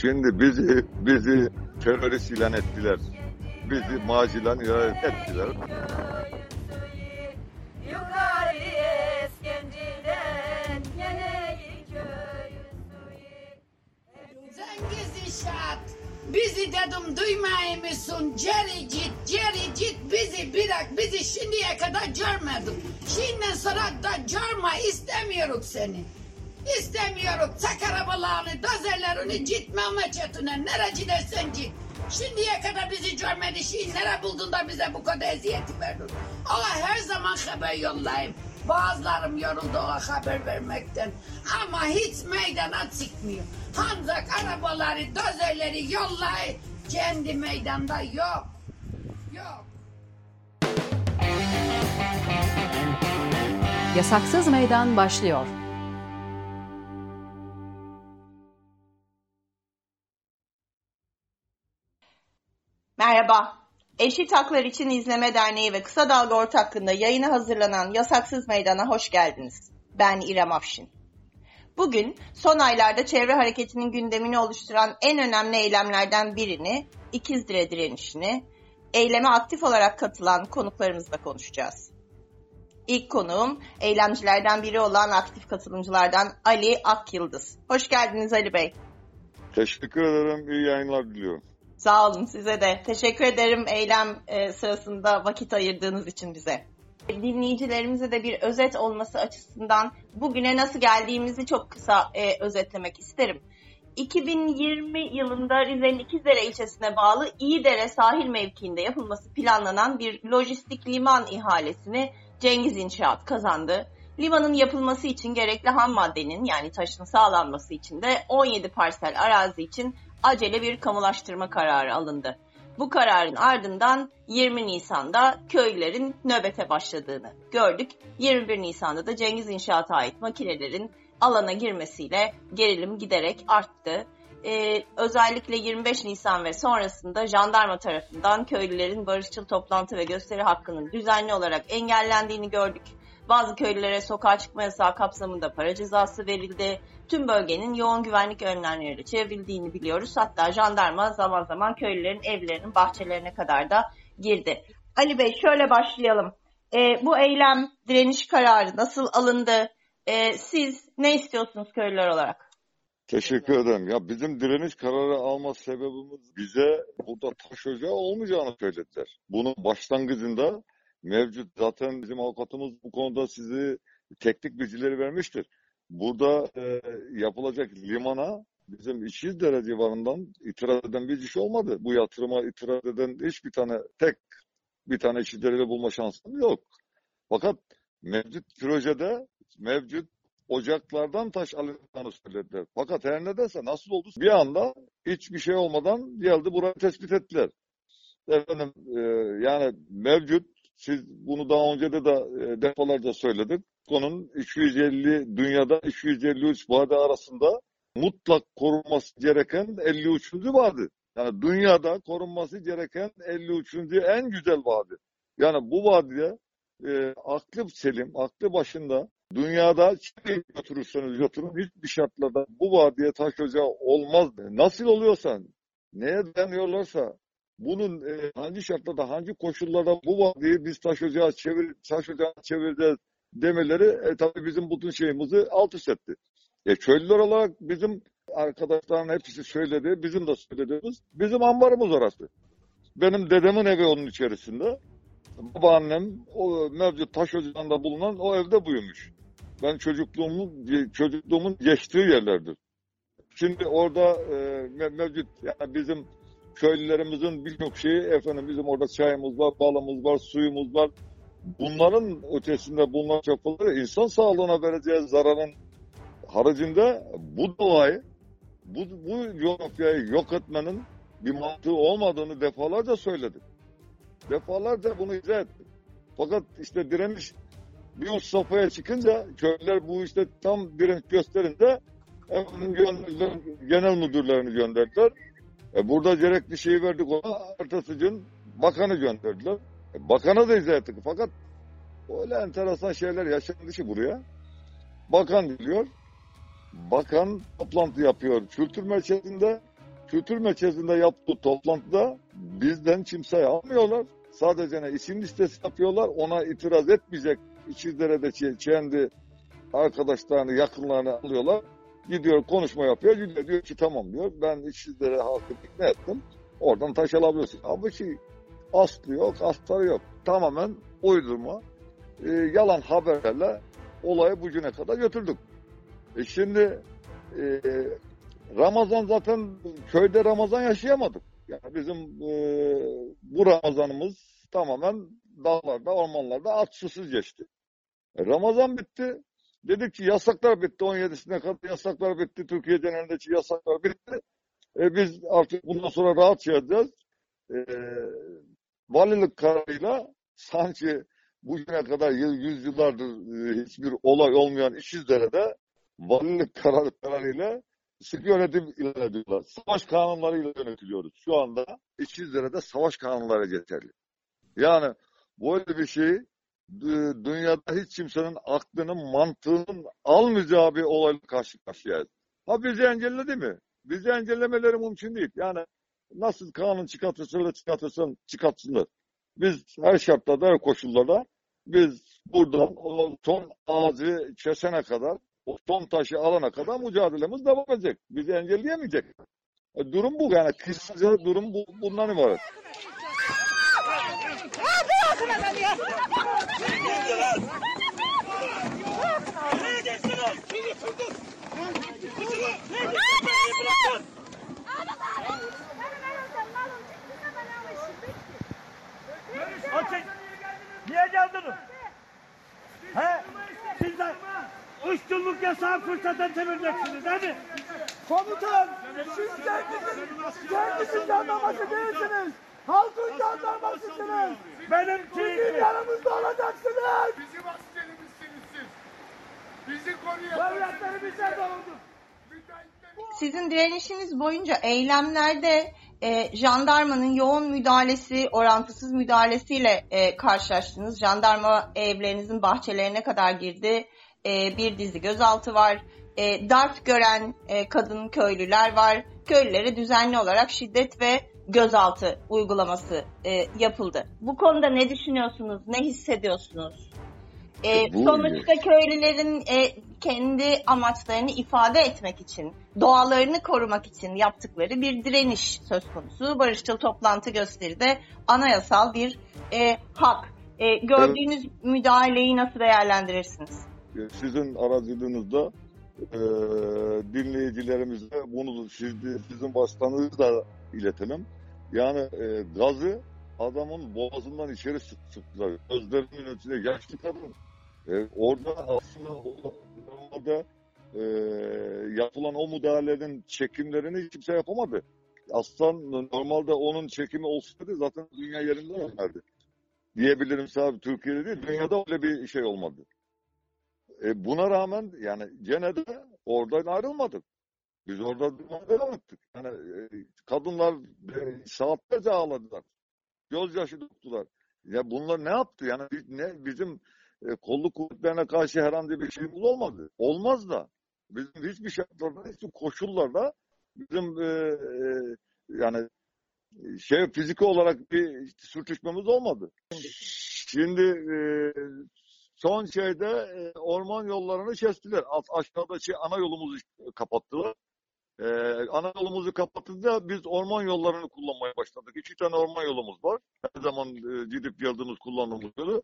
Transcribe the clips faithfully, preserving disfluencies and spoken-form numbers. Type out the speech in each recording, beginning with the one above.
Şimdi bizi bizi terörist ilan ettiler. Bizi macilan ilan ettiler. Cengiz İnşaat bizi dedim duymayı mısın? Geri git, geri git, bizi bırak, bizi şimdiye kadar görmedim. Şimdiden sonra da görme, istemiyoruz seni. İstemiyorum. Tak arabalarını, dozerlerini, git memleketine. Nereye gidersen git. Şimdiye kadar bizi görmedi. Şimdi nereye buldun da bize bu kadar eziyeti verdin? Ona her zaman haber yollayayım. Bazılarım yoruldu ona haber vermekten. Ama hiç meydana çıkmıyor. Ancak arabaları, dozerleri yollay. Kendi meydanda yok. Yok. Yasaksız Meydan başlıyor. Merhaba, Eşit Haklar İçin İzleme Derneği ve Kısa Dalga ortaklığında yayına hazırlanan Yasaksız Meydan'a hoş geldiniz. Ben İrem Afşin. Bugün son aylarda çevre hareketinin gündemini oluşturan en önemli eylemlerden birini, İkizdere direnişini, eyleme aktif olarak katılan konuklarımızla konuşacağız. İlk konuğum eylemcilerden biri olan aktif katılımcılardan Ali Akyıldız. Hoş geldiniz Ali Bey. Teşekkür ederim, iyi yayınlar diliyorum. Sağ olun, size de. Teşekkür ederim eylem e, sırasında vakit ayırdığınız için bize. Dinleyicilerimize de bir özet olması açısından bugüne nasıl geldiğimizi çok kısa e, özetlemek isterim. iki bin yirmi yılında Rize'nin İkizdere ilçesine bağlı İyidere sahil mevkiinde yapılması planlanan bir lojistik liman ihalesini Cengiz İnşaat kazandı. Limanın yapılması için gerekli ham maddenin, yani taşın sağlanması için de on yedi parsel arazi için acele bir kamulaştırma kararı alındı. Bu kararın ardından yirmi Nisan'da köylülerin nöbete başladığını gördük. yirmi bir Nisan'da da Cengiz İnşaat'a ait makinelerin alana girmesiyle gerilim giderek arttı. Ee, özellikle yirmi beş Nisan ve sonrasında jandarma tarafından köylülerin barışçıl toplantı ve gösteri hakkının düzenli olarak engellendiğini gördük. Bazı köylülere sokağa çıkma yasağı kapsamında para cezası verildi. Tüm bölgenin yoğun güvenlik önlemleriyle çevrildiğini biliyoruz. Hatta jandarma zaman zaman köylülerin evlerinin bahçelerine kadar da girdi. Ali Bey, şöyle başlayalım. E, bu eylem, direniş kararı nasıl alındı? E, siz ne istiyorsunuz köylüler olarak? Teşekkür ederim. Ya bizim direniş kararı alma sebebimiz, bize burada taş ocağı olmayacağını söylediler. Bunun başlangıcında mevcut zaten bizim avukatımız bu konuda sizi teknik bilgileri vermiştir. Burada e, yapılacak limana bizim İkizdere civarından itiraz eden bir iş olmadı. Bu yatırıma itiraz eden hiçbir tane, tek bir tane İkizdere'yle bulma şansım yok. Fakat mevcut projede mevcut ocaklardan taş alınacağını söylediler. Fakat her nedense nasıl oldu? Bir anda hiçbir şey olmadan geldi, burayı tespit ettiler. Efendim, e, yani mevcut, siz bunu daha önce de de defalarca söyledik. Konunun iki yüz elli, dünyada iki yüz elli üç vade arasında mutlak korunması gereken elli üçüncü vade. Yani dünyada korunması gereken elli üçüncü en güzel vade. Yani bu vadede e, aklı selim, aklı başında dünyada kimi götürürseniz götürün, hiçbir şartlarda bu vadeye taş ocağı olmaz. Nasıl oluyorsan, neye deniyorlarsa, bunun e, hangi şartlarda, hangi koşullarda bu vadiyi biz taş ocağı çevir, taş ocağı çevireceğiz demeleri e, tabii bizim bütün şeyimizi alt üst etti. E, köylüler olarak bizim arkadaşların hepsi söyledi, bizim de söylediğimiz, bizim ambarımız orası. Benim dedemin evi onun içerisinde. Babaannem o mevcut taş ocağında bulunan o evde büyümüş. Ben çocukluğumun çocukluğumun geçtiği yerlerdir. Şimdi orada e, mevcut, yani bizim köylülerimizin birçok şeyi, efendim bizim orada çayımız var, balımız var, suyumuz var. Bunların ötesinde bulunan çapaları insan sağlığına vereceği zararın haricinde bu doğayı, bu, bu coğrafyayı yok etmenin bir mantığı olmadığını defalarca söyledik. Defalarca bunu izah ettik. Fakat işte direniş bir üst safhaya çıkınca, köylüler bu işte tam direniş gösterince genel müdürlerini gönderdiler. E burada gerekli şeyi verdik ona, ertesi gün bakanı gönderdiler. E bakana da izah ettik. Fakat öyle enteresan şeyler yaşandı ki buraya. Bakan geliyor, bakan toplantı yapıyor kültür merkezinde. Kültür Merkezi'nde yaptığı toplantıda bizden kimseyi almıyorlar. Sadece ne isim listesi yapıyorlar. Ona itiraz etmeyecek İkizdere'deki kendi arkadaşlarını, yakınlarını alıyorlar. Gidiyor konuşma yapıyor. Gidiyor diyor ki tamam diyor. Ben İkizdere halkı ikna ettim. Oradan taş alabiliyorsun. Ama ki aslı yok, astarı yok. Tamamen uydurma, e, yalan haberlerle olayı bugüne kadar götürdük. E şimdi e, Ramazan zaten köyde Ramazan yaşayamadık. Yani bizim e, bu Ramazanımız tamamen dağlarda, ormanlarda aç susuz geçti. E, Ramazan bitti. Dedik ki yasaklar bitti, on yedisine kadar yasaklar bitti, Türkiye genelindeki yasaklar bitti. E biz artık bundan sonra rahat yaşayacağız. E, valilik kararıyla sanki bugüne kadar yüz yıllardır e, hiçbir olay olmayan İkizdere'de valilik kararı kararıyla sıkı yönetim ilan ediyorlar. Savaş kanunlarıyla yönetiliyoruz. Şu anda İkizdere'de savaş kanunları yeterli. Yani böyle bir şey dünyada hiç kimsenin aklının, mantığının almayacağı bir olayla karşı karşıyayız. Ha bizi engelledi mi? Bizi engellemeleri mümkün değil. Yani nasıl kanun çıkartırsa çıkartırsın, çıkartsınlar. Biz her şartta da, her koşullarda biz buradan o son ağacı kesene kadar, o son taşı alana kadar mücadelemiz devam edecek. Bizi engelleyemeyecek. E, durum bu yani. Kısaca durum bu, bundan ibaret. Niye geldiniz? He? Sizler üç yıllık yasağı fırsattan çevireceksiniz, hadi. Komutan, siz kendisinden namazı değilsiniz. Halkın canlanmasısınız. Benim keyfim yanımızda olacaksınız. Bizim askerimizsiniz siz. Bizi koruyacaksınız. Devletlerimiz nerede oldu? Sizin direnişiniz boyunca eylemlerde e, jandarmanın yoğun müdahalesi, orantısız müdahalesiyle e, karşılaştınız. Jandarma evlerinizin bahçelerine kadar girdi. E, bir dizi gözaltı var. E, darp gören e, kadın köylüler var. Köylülere düzenli olarak şiddet ve gözaltı uygulaması e, yapıldı. Bu konuda ne düşünüyorsunuz? Ne hissediyorsunuz? E, sonuçta köylülerin e, kendi amaçlarını ifade etmek için, doğalarını korumak için yaptıkları bir direniş söz konusu. Barışçıl toplantı gösteride anayasal bir e, hak. E, gördüğünüz evet. Müdahaleyi nasıl değerlendirirsiniz? Sizin aracılığınızda e, dinleyicilerimize bunu sizin başkanınızla iletelim. Yani e, gazı adamın boğazından içeri sıktılar. Gözlerinin önünde yaşlı kadın. E, orada aslında orada e, yapılan o müdahalelerin çekimlerini kimse yapamadı. Aslan normalde onun çekimi olsaydı zaten dünya yerinden oynardı. Diyebilirim sadece Türkiye'de değil, dünyada öyle bir şey olmadı. E, buna rağmen yani gene de oradan ayrılmadık. Biz orada devam ettik. Yani e, kadınlar e, saatlerce ağladılar. Gözyaşı döktüler. Ya bunlar ne yaptı? Yani ne bizim e, kolluk kuvvetlerine karşı herhangi bir şeyimiz olmadı. Olmaz da. Bizim hiçbir şartlarda, hiçbir koşullarda bizim e, e, yani şey fiziki olarak bir sürtüşmemiz olmadı. Şimdi e, son şeyde e, orman yollarını kestiler. Aşağıdaki ana yolumuzu kapattılar. Ee, ana yolumuzu kapattığında biz orman yollarını kullanmaya başladık. İki tane orman yolumuz var. Her zaman e, gidip geldiğimiz kullandığımız yolu.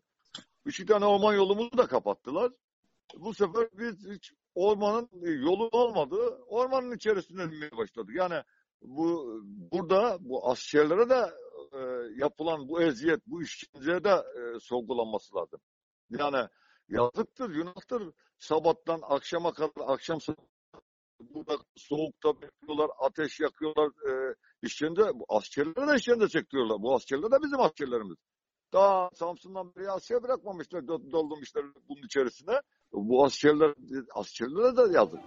İki tane orman yolumuzu da kapattılar. Bu sefer biz hiç ormanın e, yolu olmadı. Ormanın içerisinde inmeye başladık. Yani bu burada bu askerlere de e, yapılan bu eziyet, bu işkenceye de e, sorgulanması lazım. Yani yazıktır, günahtır. Sabahtan akşama kadar, akşam burada soğukta bekliyorlar, ateş yakıyorlar. E, işkence, bu askerlere de işkence çektiriyorlar. Bu askerler de bizim askerlerimiz. Daha Samsun'dan beri asker bırakmamışlar, doldurmuşlar bunun içerisine. Bu askerler, askerlere de yazık.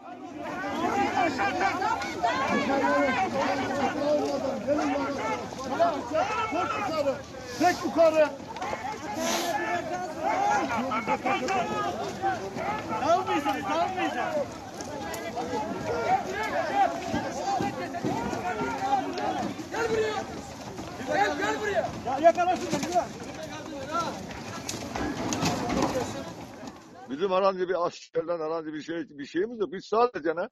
Çek yukarı. Dalmayacağız, dalmayacağız. Gel gel gel. Bizim herhangi bir askerden herhangi bir şey bir şeyimiz yok. Biz sadece ne?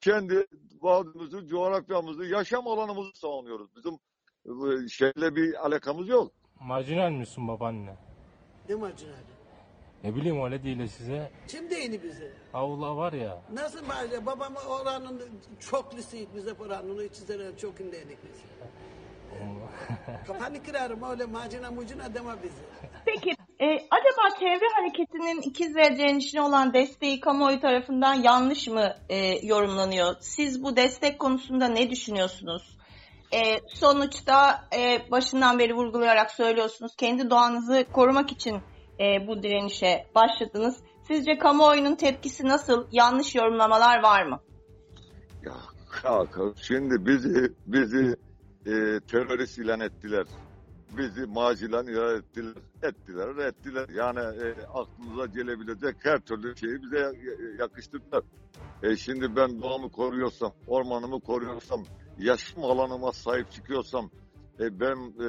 Kendi bağımızı, coğrafyamızı, yaşam alanımızı savunuyoruz. Bizim şeyle bir alakamız yok. Marjinal misin babaanne? Ne marjinal? Ne bileyim öyle değil size. Kim değini bize? Avla var ya. Nasıl marjinal? Babam oranın çok liseydi bize oranın. İkizdere çok indeydik biz. Kafanı kırarım öyle marjinal mucuna deme bize. Peki. E, acaba çevre hareketinin İkizdere direnişine olan desteği kamuoyu tarafından yanlış mı e, yorumlanıyor? Siz bu destek konusunda ne düşünüyorsunuz? E, sonuçta e, başından beri vurgulayarak söylüyorsunuz. Kendi doğanızı korumak için e, bu direnişe başladınız. Sizce kamuoyunun tepkisi nasıl? Yanlış yorumlamalar var mı? Ya kanka, şimdi bizi bizi e, terörist ilan ettiler. Bizi macilen ilan ettiler, ettiler, ettiler. Yani e, aklınıza gelebilecek her türlü şeyi bize yakıştırdılar. E, şimdi ben doğamı koruyorsam, ormanımı koruyorsam, yaşam alanıma sahip çıkıyorsam, e, ben e,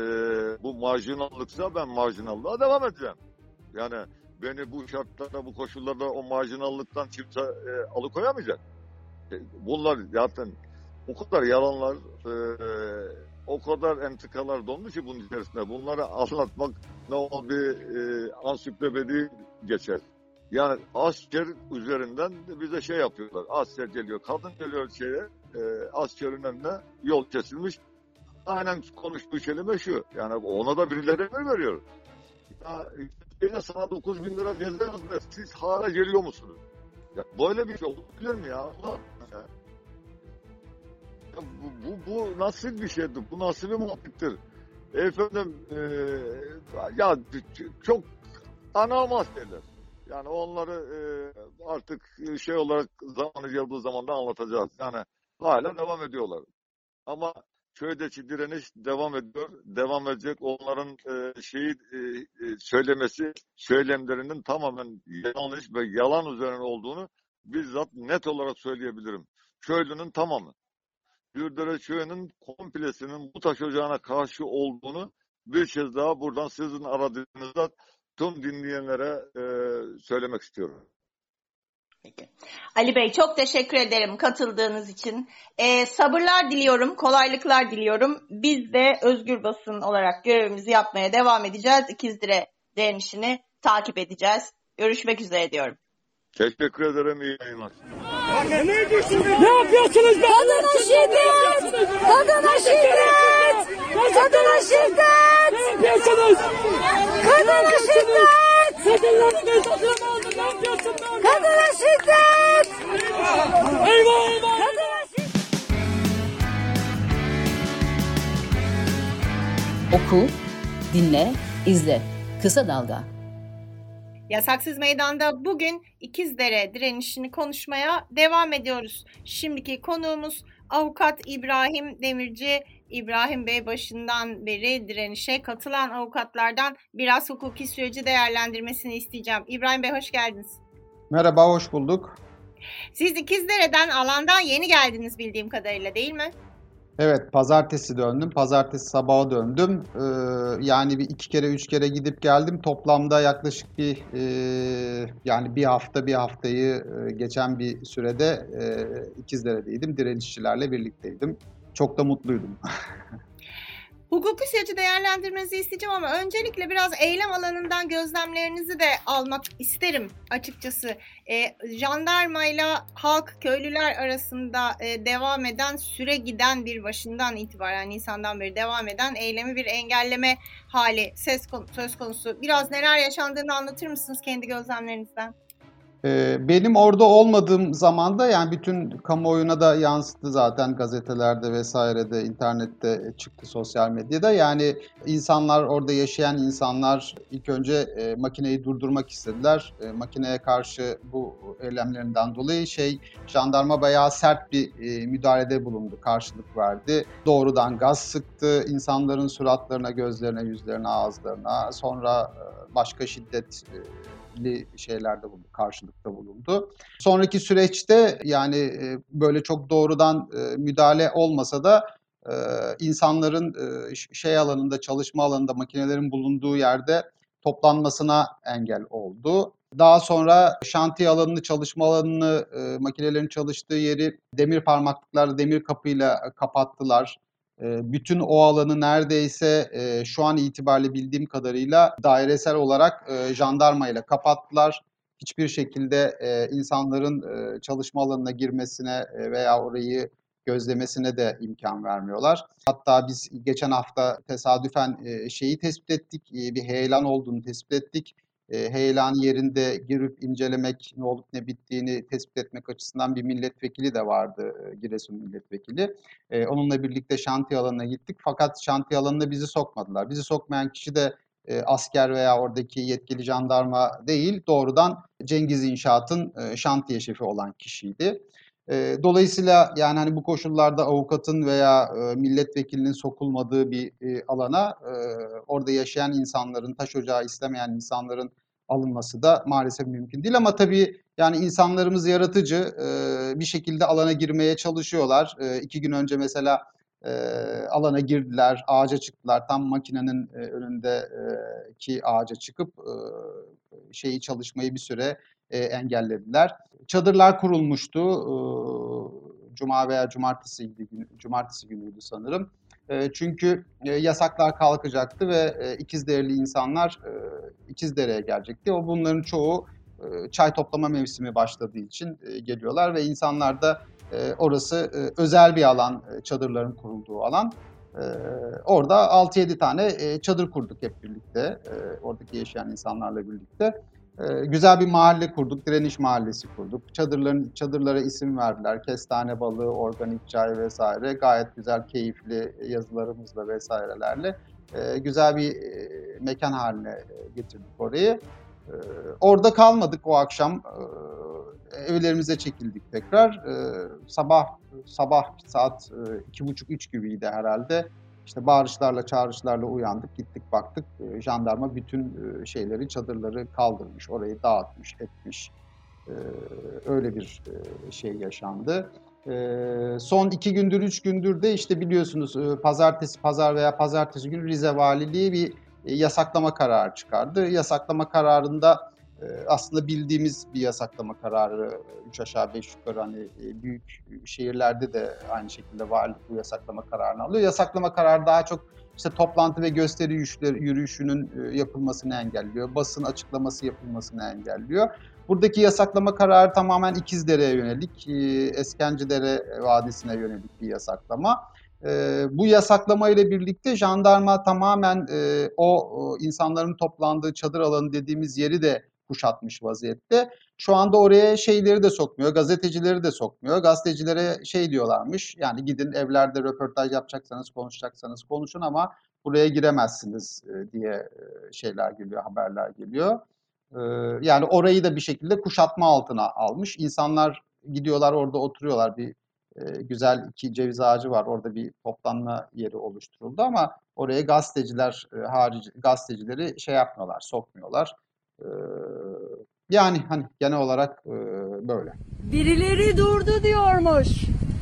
bu marjinallıksa ben marjinallığa devam edeceğim. Yani beni bu şartlarda, bu koşullarda o marjinallıktan kimse e, alıkoyamayacak. E, bunlar zaten o kadar yalanlar... E, O kadar entrikalar dondu ki bunun içerisinde. Bunları anlatmak ne oldu bir e, ansiklopedi geçer. Yani asker üzerinden bize şey yapıyorlar. Asker geliyor, kadın geliyor şeye. E, askerin önüne yol kesilmiş. Aynen konuştuğu kelime şu. Yani ona da birileri emir veriyor. Ya işte sana dokuz bin lira ceza yazmaz. Siz hala geliyor musunuz? Ya, böyle bir şey olabilir mi ya? Allah ya. Bu, bu, bu nasıl bir şeydir? Bu nasıl bir muhabbettir? Efendim e, ya çok ana maskeler. Yani onları e, artık şey olarak zamanı geldiği zaman da anlatacağız. Yani hala devam ediyorlar. Ama köydeki direniş devam ediyor. Devam edecek. Onların e, şeyi e, söylemesi, söylemlerinin tamamen yanlış ve yalan üzerine olduğunu bizzat net olarak söyleyebilirim. Köylünün tamamı. Gürdere Çöyü'nün komplesinin bu taş ocağına karşı olduğunu bir kez daha buradan sizin aradığınızda tüm dinleyenlere e, söylemek istiyorum. Peki. Ali Bey çok teşekkür ederim katıldığınız için. E, sabırlar diliyorum, kolaylıklar diliyorum. Biz de özgür basın olarak görevimizi yapmaya devam edeceğiz. İkizdere direnişini takip edeceğiz. Görüşmek üzere diyorum. Teşekkür ederim, iyi yayınlar. Ne yapıyorsunuz be? Kadına şiddet! Kadına şiddet! Kadına şiddet! Ne yapıyorsunuz? Kadına şiddet! Ne yapıyorsunuz? Kadına şiddet! Eyvah eyvah! Kadına şiddet! Oku, dinle, izle. Kısa Dalga. Yasaksız Meydan'da bugün İkizdere direnişini konuşmaya devam ediyoruz. Şimdiki konuğumuz avukat İbrahim Demirci. İbrahim Bey başından beri direnişe katılan avukatlardan biraz hukuki süreci değerlendirmesini isteyeceğim. İbrahim Bey hoş geldiniz. Merhaba, hoş bulduk. Siz İkizdere'den, alandan yeni geldiniz bildiğim kadarıyla değil mi? Evet, pazartesi döndüm. Pazartesi sabahı döndüm. Ee, yani bir iki kere, üç kere gidip geldim. Toplamda yaklaşık bir e, yani bir hafta, bir haftayı e, geçen bir sürede e, İkizdere'deydim. Direnişçilerle birlikteydim. Çok da mutluydum. Hukuki süreci değerlendirmenizi isteyeceğim ama öncelikle biraz eylem alanından gözlemlerinizi de almak isterim açıkçası. E, jandarmayla halk, köylüler arasında e, devam eden, süre giden bir başından itibaren Nisan'dan beri devam eden eylemi bir engelleme hali söz konusu, söz konusu. Biraz neler yaşandığını anlatır mısınız kendi gözlemlerinizden? Benim orada olmadığım zamanda yani bütün kamuoyuna da yansıttı zaten gazetelerde vesairede, internette çıktı, sosyal medyada. Yani insanlar, orada yaşayan insanlar ilk önce e, makineyi durdurmak istediler. E, makineye karşı bu eylemlerinden dolayı şey jandarma bayağı sert bir e, müdahalede bulundu, karşılık verdi. Doğrudan gaz sıktı insanların suratlarına, gözlerine, yüzlerine, ağızlarına. Sonra e, başka şiddet e, şeylerde bulundu, karşılıkta bulundu. Sonraki süreçte yani böyle çok doğrudan müdahale olmasa da e, insanların e, şey alanında, çalışma alanında, makinelerin bulunduğu yerde toplanmasına engel oldu. Daha sonra şantiye alanını, çalışma alanını, e, makinelerin çalıştığı yeri demir parmaklıklar, demir kapıyla kapattılar. E, bütün o alanı neredeyse e, şu an itibariyle bildiğim kadarıyla dairesel olarak e, jandarmayla kapattılar. Hiçbir şekilde e, insanların e, çalışma alanına girmesine e, veya orayı gözlemesine de imkan vermiyorlar. Hatta biz geçen hafta tesadüfen e, şeyi tespit ettik, e, bir heyelan olduğunu tespit ettik. E, heyelan yerinde girip incelemek, ne olup ne bittiğini tespit etmek açısından bir milletvekili de vardı, e, Giresun milletvekili. E, onunla birlikte şantiye alanına gittik fakat şantiye alanına bizi sokmadılar. Bizi sokmayan kişi de e, asker veya oradaki yetkili jandarma değil, doğrudan Cengiz İnşaat'ın e, şantiye şefi olan kişiydi. E, dolayısıyla yani hani bu koşullarda avukatın veya e, milletvekilinin sokulmadığı bir e, alana e, orada yaşayan insanların, taş ocağı istemeyen insanların alınması da maalesef mümkün değil. Ama tabii yani insanlarımız yaratıcı, e, bir şekilde alana girmeye çalışıyorlar. E, iki gün önce mesela e, alana girdiler, ağaca çıktılar, tam makinenin e, önündeki e, ağaca çıkıp e, şeyi çalışmayı bir süre E, engellediler. Çadırlar kurulmuştu. E, Cuma veya cumartesi, cumartesi günüydü sanırım. E, çünkü e, yasaklar kalkacaktı ve e, İkizdereli insanlar e, İkizdere'ye gelecekti. O bunların çoğu e, çay toplama mevsimi başladığı için e, geliyorlar ve insanlar da e, orası e, özel bir alan, e, çadırların kurulduğu alan. E, orada altı yedi tane e, çadır kurduk hep birlikte. E, oradaki yaşayan insanlarla birlikte. Ee, güzel bir mahalle kurduk, direniş mahallesi kurduk. Çadırların, çadırlara isim verdiler. Kestane balığı, organik çay vesaire. Gayet güzel, keyifli yazılarımızla vesairelerle e, güzel bir e, mekan haline getirdik orayı. E, orada kalmadık o akşam. E, evlerimize çekildik tekrar. E, sabah sabah saat iki buçuk üç gibiydi herhalde. İşte bağırışlarla, çağrışlarla uyandık, gittik baktık. E, jandarma bütün e, şeyleri, çadırları kaldırmış, orayı dağıtmış, etmiş. E, öyle bir e, şey yaşandı. E, son iki gündür, üç gündür de işte biliyorsunuz e, pazartesi, pazar veya pazartesi günü Rize Valiliği bir e, yasaklama kararı çıkardı. Yasaklama kararında e, aslında bildiğimiz bir yasaklama kararı. Üç aşağı beş yukarı hani büyük şehirlerde de aynı şekilde valilik bu yasaklama kararını alıyor. Yasaklama kararı daha çok işte toplantı ve gösteri yürüyüşünün yapılmasını engelliyor. Basın açıklaması yapılmasını engelliyor. Buradaki yasaklama kararı tamamen İkizdere'ye yönelik, Eskiendere Vadisi'ne yönelik bir yasaklama. Bu yasaklama ile birlikte jandarma tamamen o insanların toplandığı çadır alanı dediğimiz yeri de kuşatmış vaziyette. Şu anda oraya şeyleri de sokmuyor, gazetecileri de sokmuyor. Gazetecilere şey diyorlarmış, yani gidin evlerde röportaj yapacaksanız, konuşacaksanız konuşun ama buraya giremezsiniz diye şeyler geliyor, haberler geliyor. Yani orayı da bir şekilde kuşatma altına almış. İnsanlar gidiyorlar, orada oturuyorlar. Bir güzel iki ceviz ağacı var, orada bir toplanma yeri oluşturuldu ama oraya gazeteciler harici, gazetecileri şey yapmıyorlar, sokmuyorlar. Yani hani genel olarak böyle. Birileri durdu diyormuş.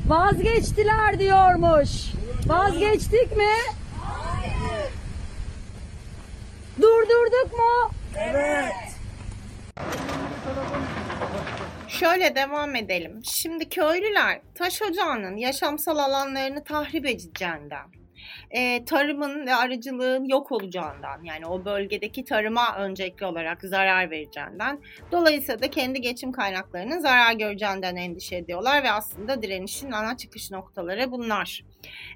Vazgeçtiler diyormuş. Vazgeçtik mi? Hayır. Durdurduk mu? Evet. Şöyle devam edelim. Şimdi köylüler taş ocağının yaşamsal alanlarını tahrip edeceğinden, E, tarımın ve arıcılığın yok olacağından, yani o bölgedeki tarıma öncelikli olarak zarar vereceğinden, dolayısıyla da kendi geçim kaynaklarının zarar göreceğinden endişe ediyorlar ve aslında direnişin ana çıkış noktaları bunlar.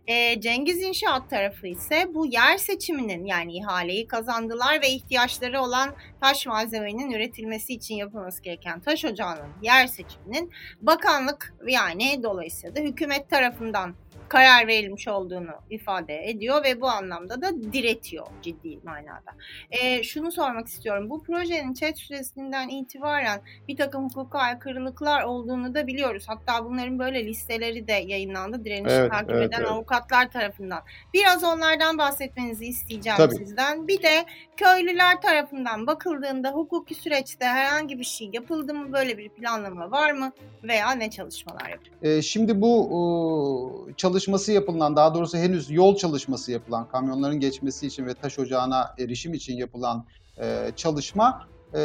E, Cengiz İnşaat tarafı ise bu yer seçiminin, yani ihaleyi kazandılar ve ihtiyaçları olan taş malzemenin üretilmesi için yapılması gereken taş ocağının yer seçiminin bakanlık, yani dolayısıyla da hükümet tarafından karar verilmiş olduğunu ifade ediyor ve bu anlamda da diretiyor ciddi manada. E, şunu sormak istiyorum. Bu projenin ÇED süresinden itibaren bir takım hukuka aykırılıklar olduğunu da biliyoruz. Hatta bunların böyle listeleri de yayınlandı. Direnişi evet, takip evet, eden evet. avukatlar tarafından. Biraz onlardan bahsetmenizi isteyeceğim Tabii. sizden. Bir de köylüler tarafından bakıldığında hukuki süreçte herhangi bir şey yapıldı mı? Böyle bir planlama var mı? Veya ne çalışmalar yapıldı? E, şimdi bu çalışmalar çalışması yapılan, daha doğrusu henüz yol çalışması yapılan, kamyonların geçmesi için ve taş ocağına erişim için yapılan e, çalışma e,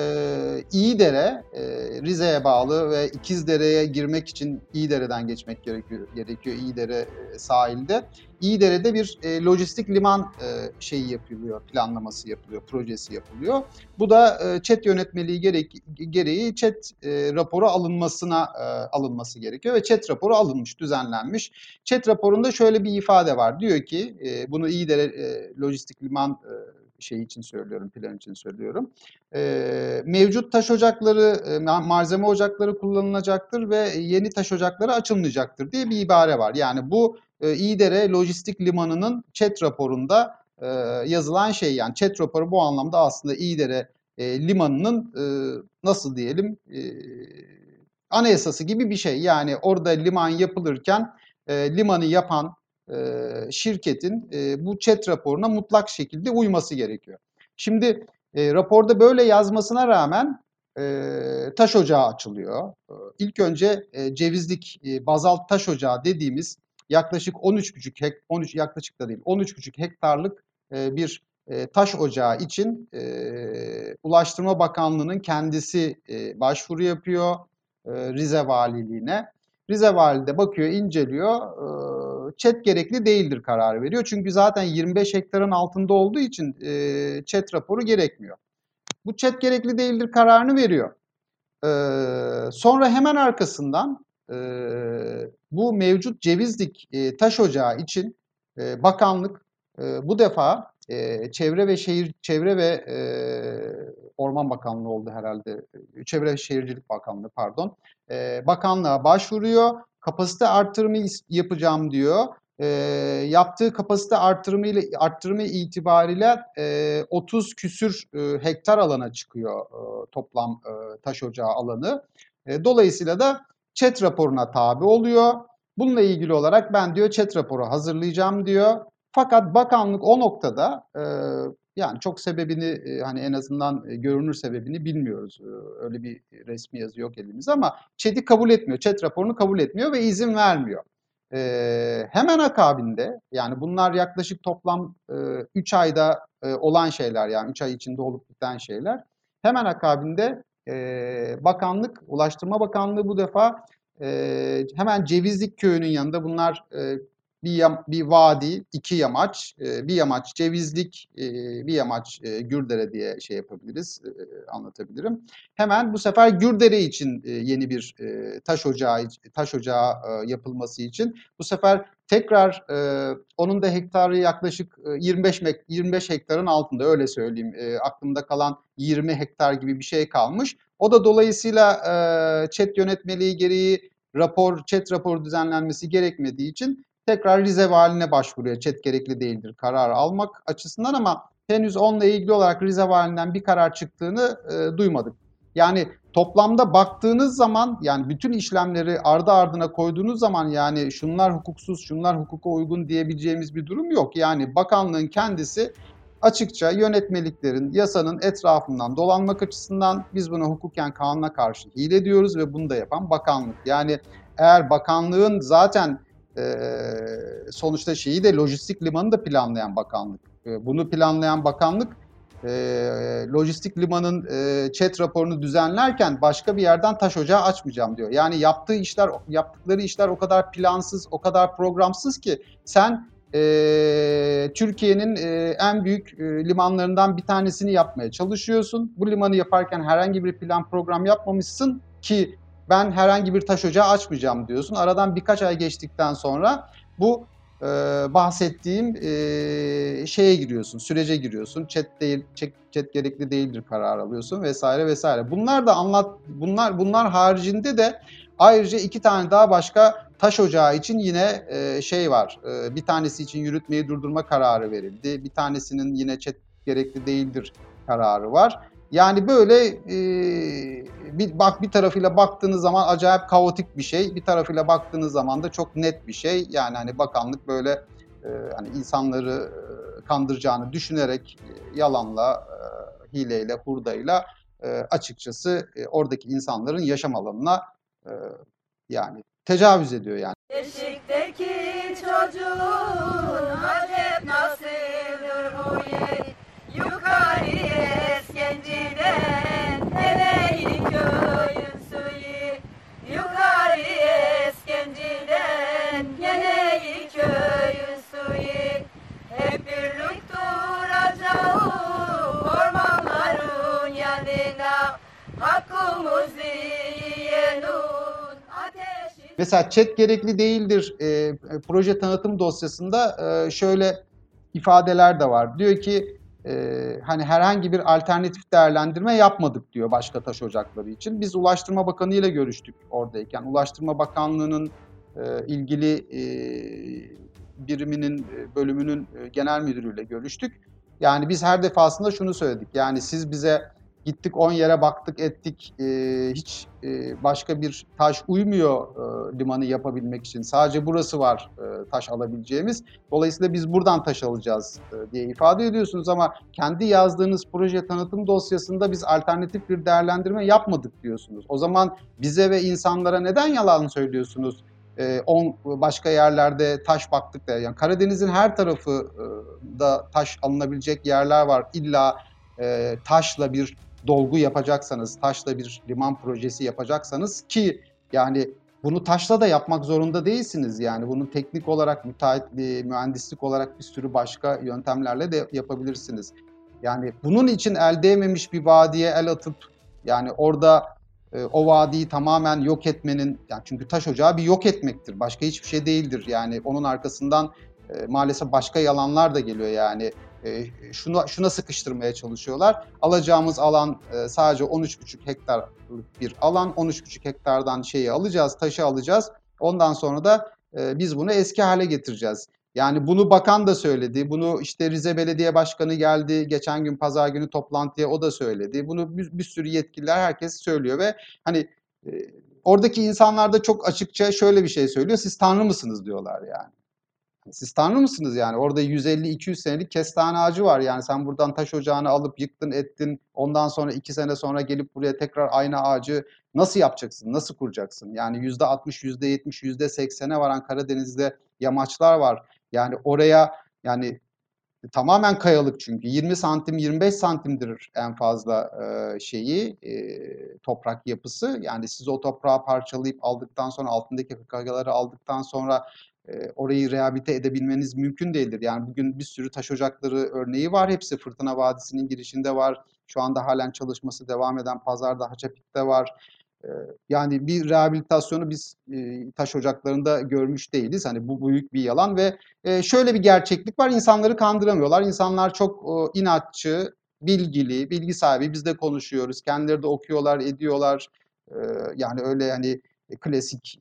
İyidere, e, Rize'ye bağlı ve İkizdere'ye girmek için İyidere'den geçmek gerekiyor. gerekiyor İyidere sahilde. İyidere'de bir e, lojistik liman e, şeyi yapılıyor, planlaması yapılıyor, projesi yapılıyor. Bu da e, ÇED yönetmeliği gere gereği ÇED e, raporu alınmasına e, alınması gerekiyor ve ÇED raporu alınmış, düzenlenmiş. ÇED raporunda şöyle bir ifade var. Diyor ki, e, bunu İyidere e, lojistik liman e, şey için söylüyorum, plan için söylüyorum. E, mevcut taş ocakları, e, malzeme ocakları kullanılacaktır ve yeni taş ocakları açılmayacaktır diye bir ibare var. Yani bu İyidere Lojistik Limanı'nın ÇED raporunda e, yazılan şey, yani ÇED raporu bu anlamda aslında İyidere e, Limanı'nın e, nasıl diyelim e, anayasası gibi bir şey. Yani orada liman yapılırken e, limanı yapan e, şirketin e, bu ÇED raporuna mutlak şekilde uyması gerekiyor. Şimdi e, raporda böyle yazmasına rağmen e, taş ocağı açılıyor. E, ilk önce e, Cevizlik e, Bazalt Taş Ocağı dediğimiz yaklaşık on üç buçuk yaklaşık da değil on üç buçuk hektarlık bir taş ocağı için Ulaştırma Bakanlığı'nın kendisi başvuru yapıyor Rize Valiliğine. Rize Valiliği de bakıyor, inceliyor. ÇED gerekli değildir kararı veriyor. Çünkü zaten yirmi beş hektarın altında olduğu için ÇED raporu gerekmiyor. Bu ÇED gerekli değildir kararını veriyor. Sonra hemen arkasından Ee, bu mevcut Cevizlik e, Taş Ocağı için e, bakanlık e, bu defa e, Çevre ve Şehir Çevre ve e, Orman Bakanlığı oldu herhalde. Çevre ve Şehircilik Bakanlığı pardon. E, bakanlığa başvuruyor. Kapasite artırımı yapacağım diyor. E, yaptığı kapasite artırımı ile arttırımı itibariyle e, otuz küsür e, hektar alana çıkıyor e, toplam e, taş ocağı alanı. E, dolayısıyla da ÇED raporuna tabi oluyor. Bununla ilgili olarak ben diyor ÇED raporu hazırlayacağım diyor. Fakat bakanlık o noktada e, yani çok sebebini e, hani en azından e, görünür sebebini bilmiyoruz. E, öyle bir resmi yazı yok elimizde ama ÇED'i kabul etmiyor. ÇED raporunu kabul etmiyor ve izin vermiyor. E, hemen akabinde, yani bunlar yaklaşık toplam üç e, ayda e, olan şeyler, yani üç ay içinde olup biten şeyler. Hemen akabinde Ee, bakanlık, Ulaştırma Bakanlığı bu defa e, hemen Cevizlik Köyü'nün yanında, bunlar e, bir, yam, bir vadi, iki yamaç, e, bir yamaç Cevizlik, e, bir yamaç e, Gürdere diye şey yapabiliriz, e, anlatabilirim. Hemen bu sefer Gürdere için e, yeni bir e, taş ocağı, taş ocağı e, yapılması için bu sefer tekrar e, onun da hektarı yaklaşık yirmi beş hektarın altında, öyle söyleyeyim. E, aklımda kalan yirmi hektar gibi bir şey kalmış. O da dolayısıyla e, ÇED yönetmeliği gereği rapor, ÇED raporu düzenlenmesi gerekmediği için tekrar Rize Valiliğine başvuruyor. ÇED gerekli değildir kararı almak açısından, ama henüz onunla ilgili olarak Rize Valiliğinden bir karar çıktığını e, duymadık. Yani toplamda baktığınız zaman, yani bütün işlemleri ardı ardına koyduğunuz zaman, yani şunlar hukuksuz, şunlar hukuka uygun diyebileceğimiz bir durum yok. Yani bakanlığın kendisi açıkça yönetmeliklerin, yasanın etrafından dolanmak açısından biz buna hukuken kanuna karşı hile diyoruz ve bunu da yapan bakanlık. Yani eğer bakanlığın zaten e, sonuçta şeyi de, lojistik limanı da planlayan bakanlık, e, bunu planlayan bakanlık, E, lojistik limanın e, ÇED raporunu düzenlerken başka bir yerden taş ocağı açmayacağım diyor. Yani yaptığı işler, yaptıkları işler o kadar plansız, o kadar programsız ki sen e, Türkiye'nin e, en büyük e, limanlarından bir tanesini yapmaya çalışıyorsun. Bu limanı yaparken herhangi bir plan program yapmamışsın ki ben herhangi bir taş ocağı açmayacağım diyorsun. Aradan birkaç ay geçtikten sonra bu Ee, bahsettiğim e, şeye giriyorsun, sürece giriyorsun, ÇED değil, ÇED gerekli değildir karar alıyorsun vesaire vesaire. Bunlar da anlat, bunlar bunlar haricinde de ayrıca iki tane daha başka taş ocağı için yine e, şey var. E, bir tanesi için yürütmeyi durdurma kararı verildi, bir tanesinin yine ÇED gerekli değildir kararı var. Yani böyle e, bir bak bir tarafıyla baktığınız zaman acayip kaotik bir şey, bir tarafıyla baktığınız zaman da çok net bir şey. Yani hani bakanlık böyle e, hani insanları e, kandıracağını düşünerek e, yalanla, e, hileyle, hurdayla e, açıkçası e, oradaki insanların yaşam alanına e, yani tecavüz ediyor yani. Eşik. Kentteki çocuğun acep nasıldır bu yer? Yukarı Eskenci'den Ereğli köyün suyu. Yukarı Eskenci'den Ereğli köyün suyu. Hep birlik duracağım ormanların yanına. Hakkımızı yiyelim. Mesela ÇED gerekli değildir e, proje tanıtım dosyasında e, şöyle ifadeler de var. Diyor ki e, hani herhangi bir alternatif değerlendirme yapmadık diyor başka taş ocakları için. Biz Ulaştırma Bakanı ile görüştük oradayken. Ulaştırma Bakanlığı'nın e, ilgili e, biriminin, bölümünün e, genel müdürüyle görüştük. Yani biz her defasında şunu söyledik. Yani siz bize gittik on yere baktık ettik, e, hiç e, başka bir taş uymuyor e, limanı yapabilmek için. Sadece burası var e, taş alabileceğimiz. Dolayısıyla biz buradan taş alacağız e, diye ifade ediyorsunuz ama kendi yazdığınız proje tanıtım dosyasında biz alternatif bir değerlendirme yapmadık diyorsunuz. O zaman bize ve insanlara neden yalan söylüyorsunuz? on başka yerlerde taş baktık da. Yani Karadeniz'in her tarafında taş alınabilecek yerler var. İlla e, taşla bir dolgu yapacaksanız, taşla bir liman projesi yapacaksanız ki yani bunu taşla da yapmak zorunda değilsiniz. Yani bunu teknik olarak, müteahhit, mühendislik olarak bir sürü başka yöntemlerle de yapabilirsiniz. Yani bunun için el değmemiş bir vadiye el atıp yani orada e, o vadiyi tamamen yok etmenin, yani çünkü taş ocağı bir yok etmektir. Başka hiçbir şey değildir. Yani onun arkasından e, maalesef başka yalanlar da geliyor yani. E, şuna, şuna sıkıştırmaya çalışıyorlar. Alacağımız alan e, sadece on üç buçuk hektarlık bir alan. on üç buçuk hektardan şeyi alacağız, taşı alacağız. Ondan sonra da e, biz bunu eski hale getireceğiz. Yani bunu bakan da söyledi. Bunu işte Rize Belediye Başkanı geldi. Geçen gün pazar günü toplantıya o da söyledi. Bunu bir, bir sürü yetkililer herkes söylüyor ve hani e, oradaki insanlar da çok açıkça şöyle bir şey söylüyor. Siz tanrı mısınız diyorlar yani. Siz tanrı mısınız yani? Orada yüz elli iki yüz senelik kestane ağacı var. Yani sen buradan taş ocağını alıp yıktın ettin. Ondan sonra iki sene sonra gelip buraya tekrar aynı ağacı nasıl yapacaksın? Nasıl kuracaksın? Yani yüzde altmış, yüzde yetmiş, yüzde seksene varan Karadeniz'de yamaçlar var. Yani oraya yani tamamen kayalık çünkü. yirmi santim, yirmi beş santimdir en fazla e, şeyi e, toprak yapısı. Yani siz o toprağı parçalayıp aldıktan sonra altındaki kayaları aldıktan sonra orayı rehabilite edebilmeniz mümkün değildir. Yani bugün bir sürü taş ocakları örneği var. Hepsi Fırtına Vadisi'nin girişinde var. Şu anda halen çalışması devam eden Pazarda, Hacapit'te var. Yani bir rehabilitasyonu biz taş ocaklarında görmüş değiliz. Hani bu büyük bir yalan ve şöyle bir gerçeklik var. İnsanları kandıramıyorlar. İnsanlar çok inatçı, bilgili, bilgi sahibi. Biz de konuşuyoruz. Kendileri de okuyorlar, ediyorlar. Yani öyle hani klasik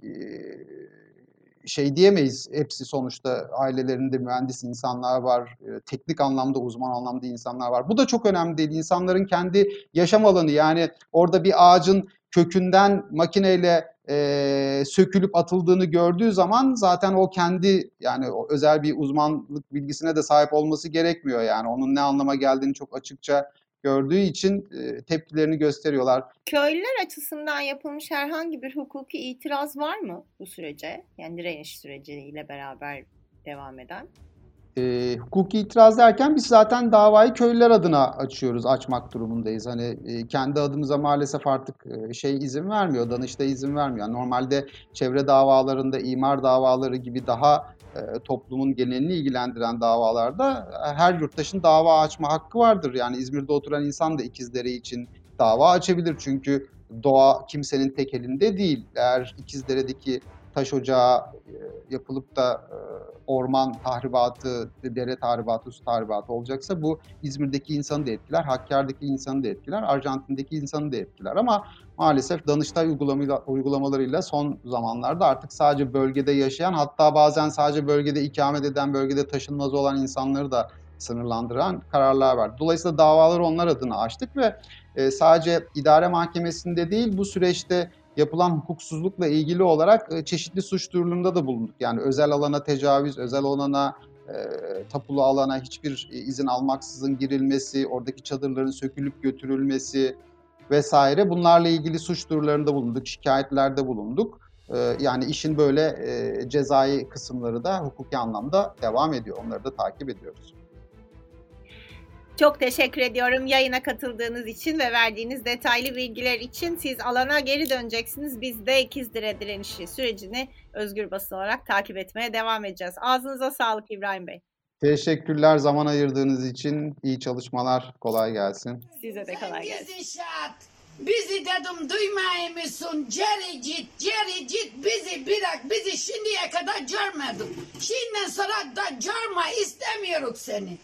şey diyemeyiz, hepsi sonuçta ailelerinde mühendis insanlar var, teknik anlamda, uzman anlamda insanlar var. Bu da çok önemli değil. İnsanların kendi yaşam alanı yani orada bir ağacın kökünden makineyle e, sökülüp atıldığını gördüğü zaman zaten o kendi yani o özel bir uzmanlık bilgisine de sahip olması gerekmiyor. Yani onun ne anlama geldiğini çok açıkça gördüğü için e, tepkilerini gösteriyorlar. Köylüler açısından yapılmış herhangi bir hukuki itiraz var mı bu sürece? Yani direniş süreciyle beraber devam eden? E, hukuki itiraz derken biz zaten davayı köylüler adına açıyoruz, açmak durumundayız. Hani e, kendi adımıza maalesef artık e, şey izin vermiyor, Danıştay izin vermiyor. Yani normalde çevre davalarında, imar davaları gibi daha E, toplumun genelini ilgilendiren davalarda her yurttaşın dava açma hakkı vardır. Yani İzmir'de oturan insan da İkizdere için dava açabilir. Çünkü doğa kimsenin tek elinde değil. Eğer İkizdere'deki taş ocağı e, yapılıp da e, orman tahribatı, dere tahribatı, su tahribatı olacaksa bu İzmir'deki insanı da etkiler, Hakkari'deki insanı da etkiler, Arjantin'deki insanı da etkiler. Ama maalesef Danıştay uygulamalarıyla son zamanlarda artık sadece bölgede yaşayan, hatta bazen sadece bölgede ikamet eden, bölgede taşınmaz olan insanları da sınırlandıran kararlar var. Dolayısıyla davaları onlar adına açtık ve e, sadece idare mahkemesinde değil bu süreçte yapılan hukuksuzlukla ilgili olarak çeşitli suç duyurularında da bulunduk. Yani özel alana tecavüz, özel alana, e, tapulu alana hiçbir izin almaksızın girilmesi, oradaki çadırların sökülüp götürülmesi vesaire. Bunlarla ilgili suç duyurularında bulunduk, şikayetlerde bulunduk. Yani işin böyle cezai kısımları da hukuki anlamda devam ediyor. Onları da takip ediyoruz. Çok teşekkür ediyorum yayına katıldığınız için ve verdiğiniz detaylı bilgiler için. Siz alana geri döneceksiniz. Biz de İkizdere direnişi sürecini özgür basın olarak takip etmeye devam edeceğiz. Ağzınıza sağlık İbrahim Bey. Teşekkürler zaman ayırdığınız için. İyi çalışmalar. Kolay gelsin. Size de kolay gelsin. Cengiz İnşaat, bizi dedim duymaymışsın. Geri git, geri git. Bizi bırak. Bizi şimdiye kadar görmedim. Şimdiden sonra da görme. İstemiyoruz seni.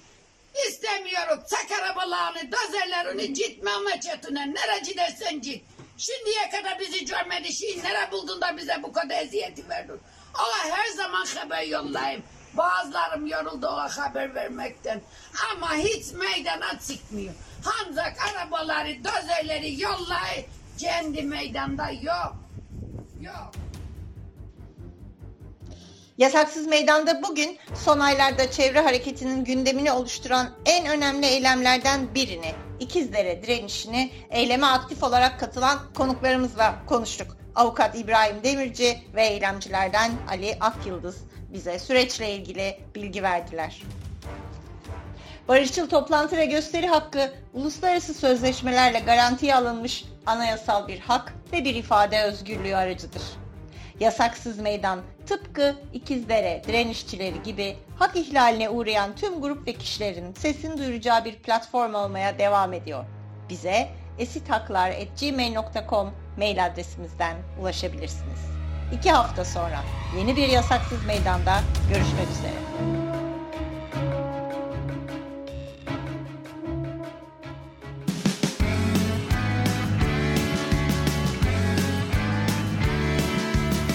İstemiyorum. Tak arabalarını, dozerlerini gitme meçetine. Nereye gidersen git. Şimdiye kadar bizi görmedi. Şimdi nereye buldun da bize bu kadar eziyeti verdin? Ama her zaman haber yollayayım. Bazılarım yoruldu o haber vermekten. Ama hiç meydana çıkmıyor. Ancak arabaları, dozerleri yollay. Kendi meydanda yok. Yok. Yasaksız Meydan'da bugün son aylarda çevre hareketinin gündemini oluşturan en önemli eylemlerden birini, İkizdere direnişini eyleme aktif olarak katılan konuklarımızla konuştuk. Avukat İbrahim Demirci ve eylemcilerden Ali Akyıldız bize süreçle ilgili bilgi verdiler. Barışçıl toplantı ve gösteri hakkı uluslararası sözleşmelerle garantiye alınmış anayasal bir hak ve bir ifade özgürlüğü aracıdır. Yasaksız Meydan tıpkı İkizdere direnişçileri gibi hak ihlaline uğrayan tüm grup ve kişilerin sesini duyuracağı bir platform olmaya devam ediyor. Bize eşit haklar at gmail nokta com mail adresimizden ulaşabilirsiniz. İki hafta sonra yeni bir Yasaksız Meydan'da görüşmek üzere.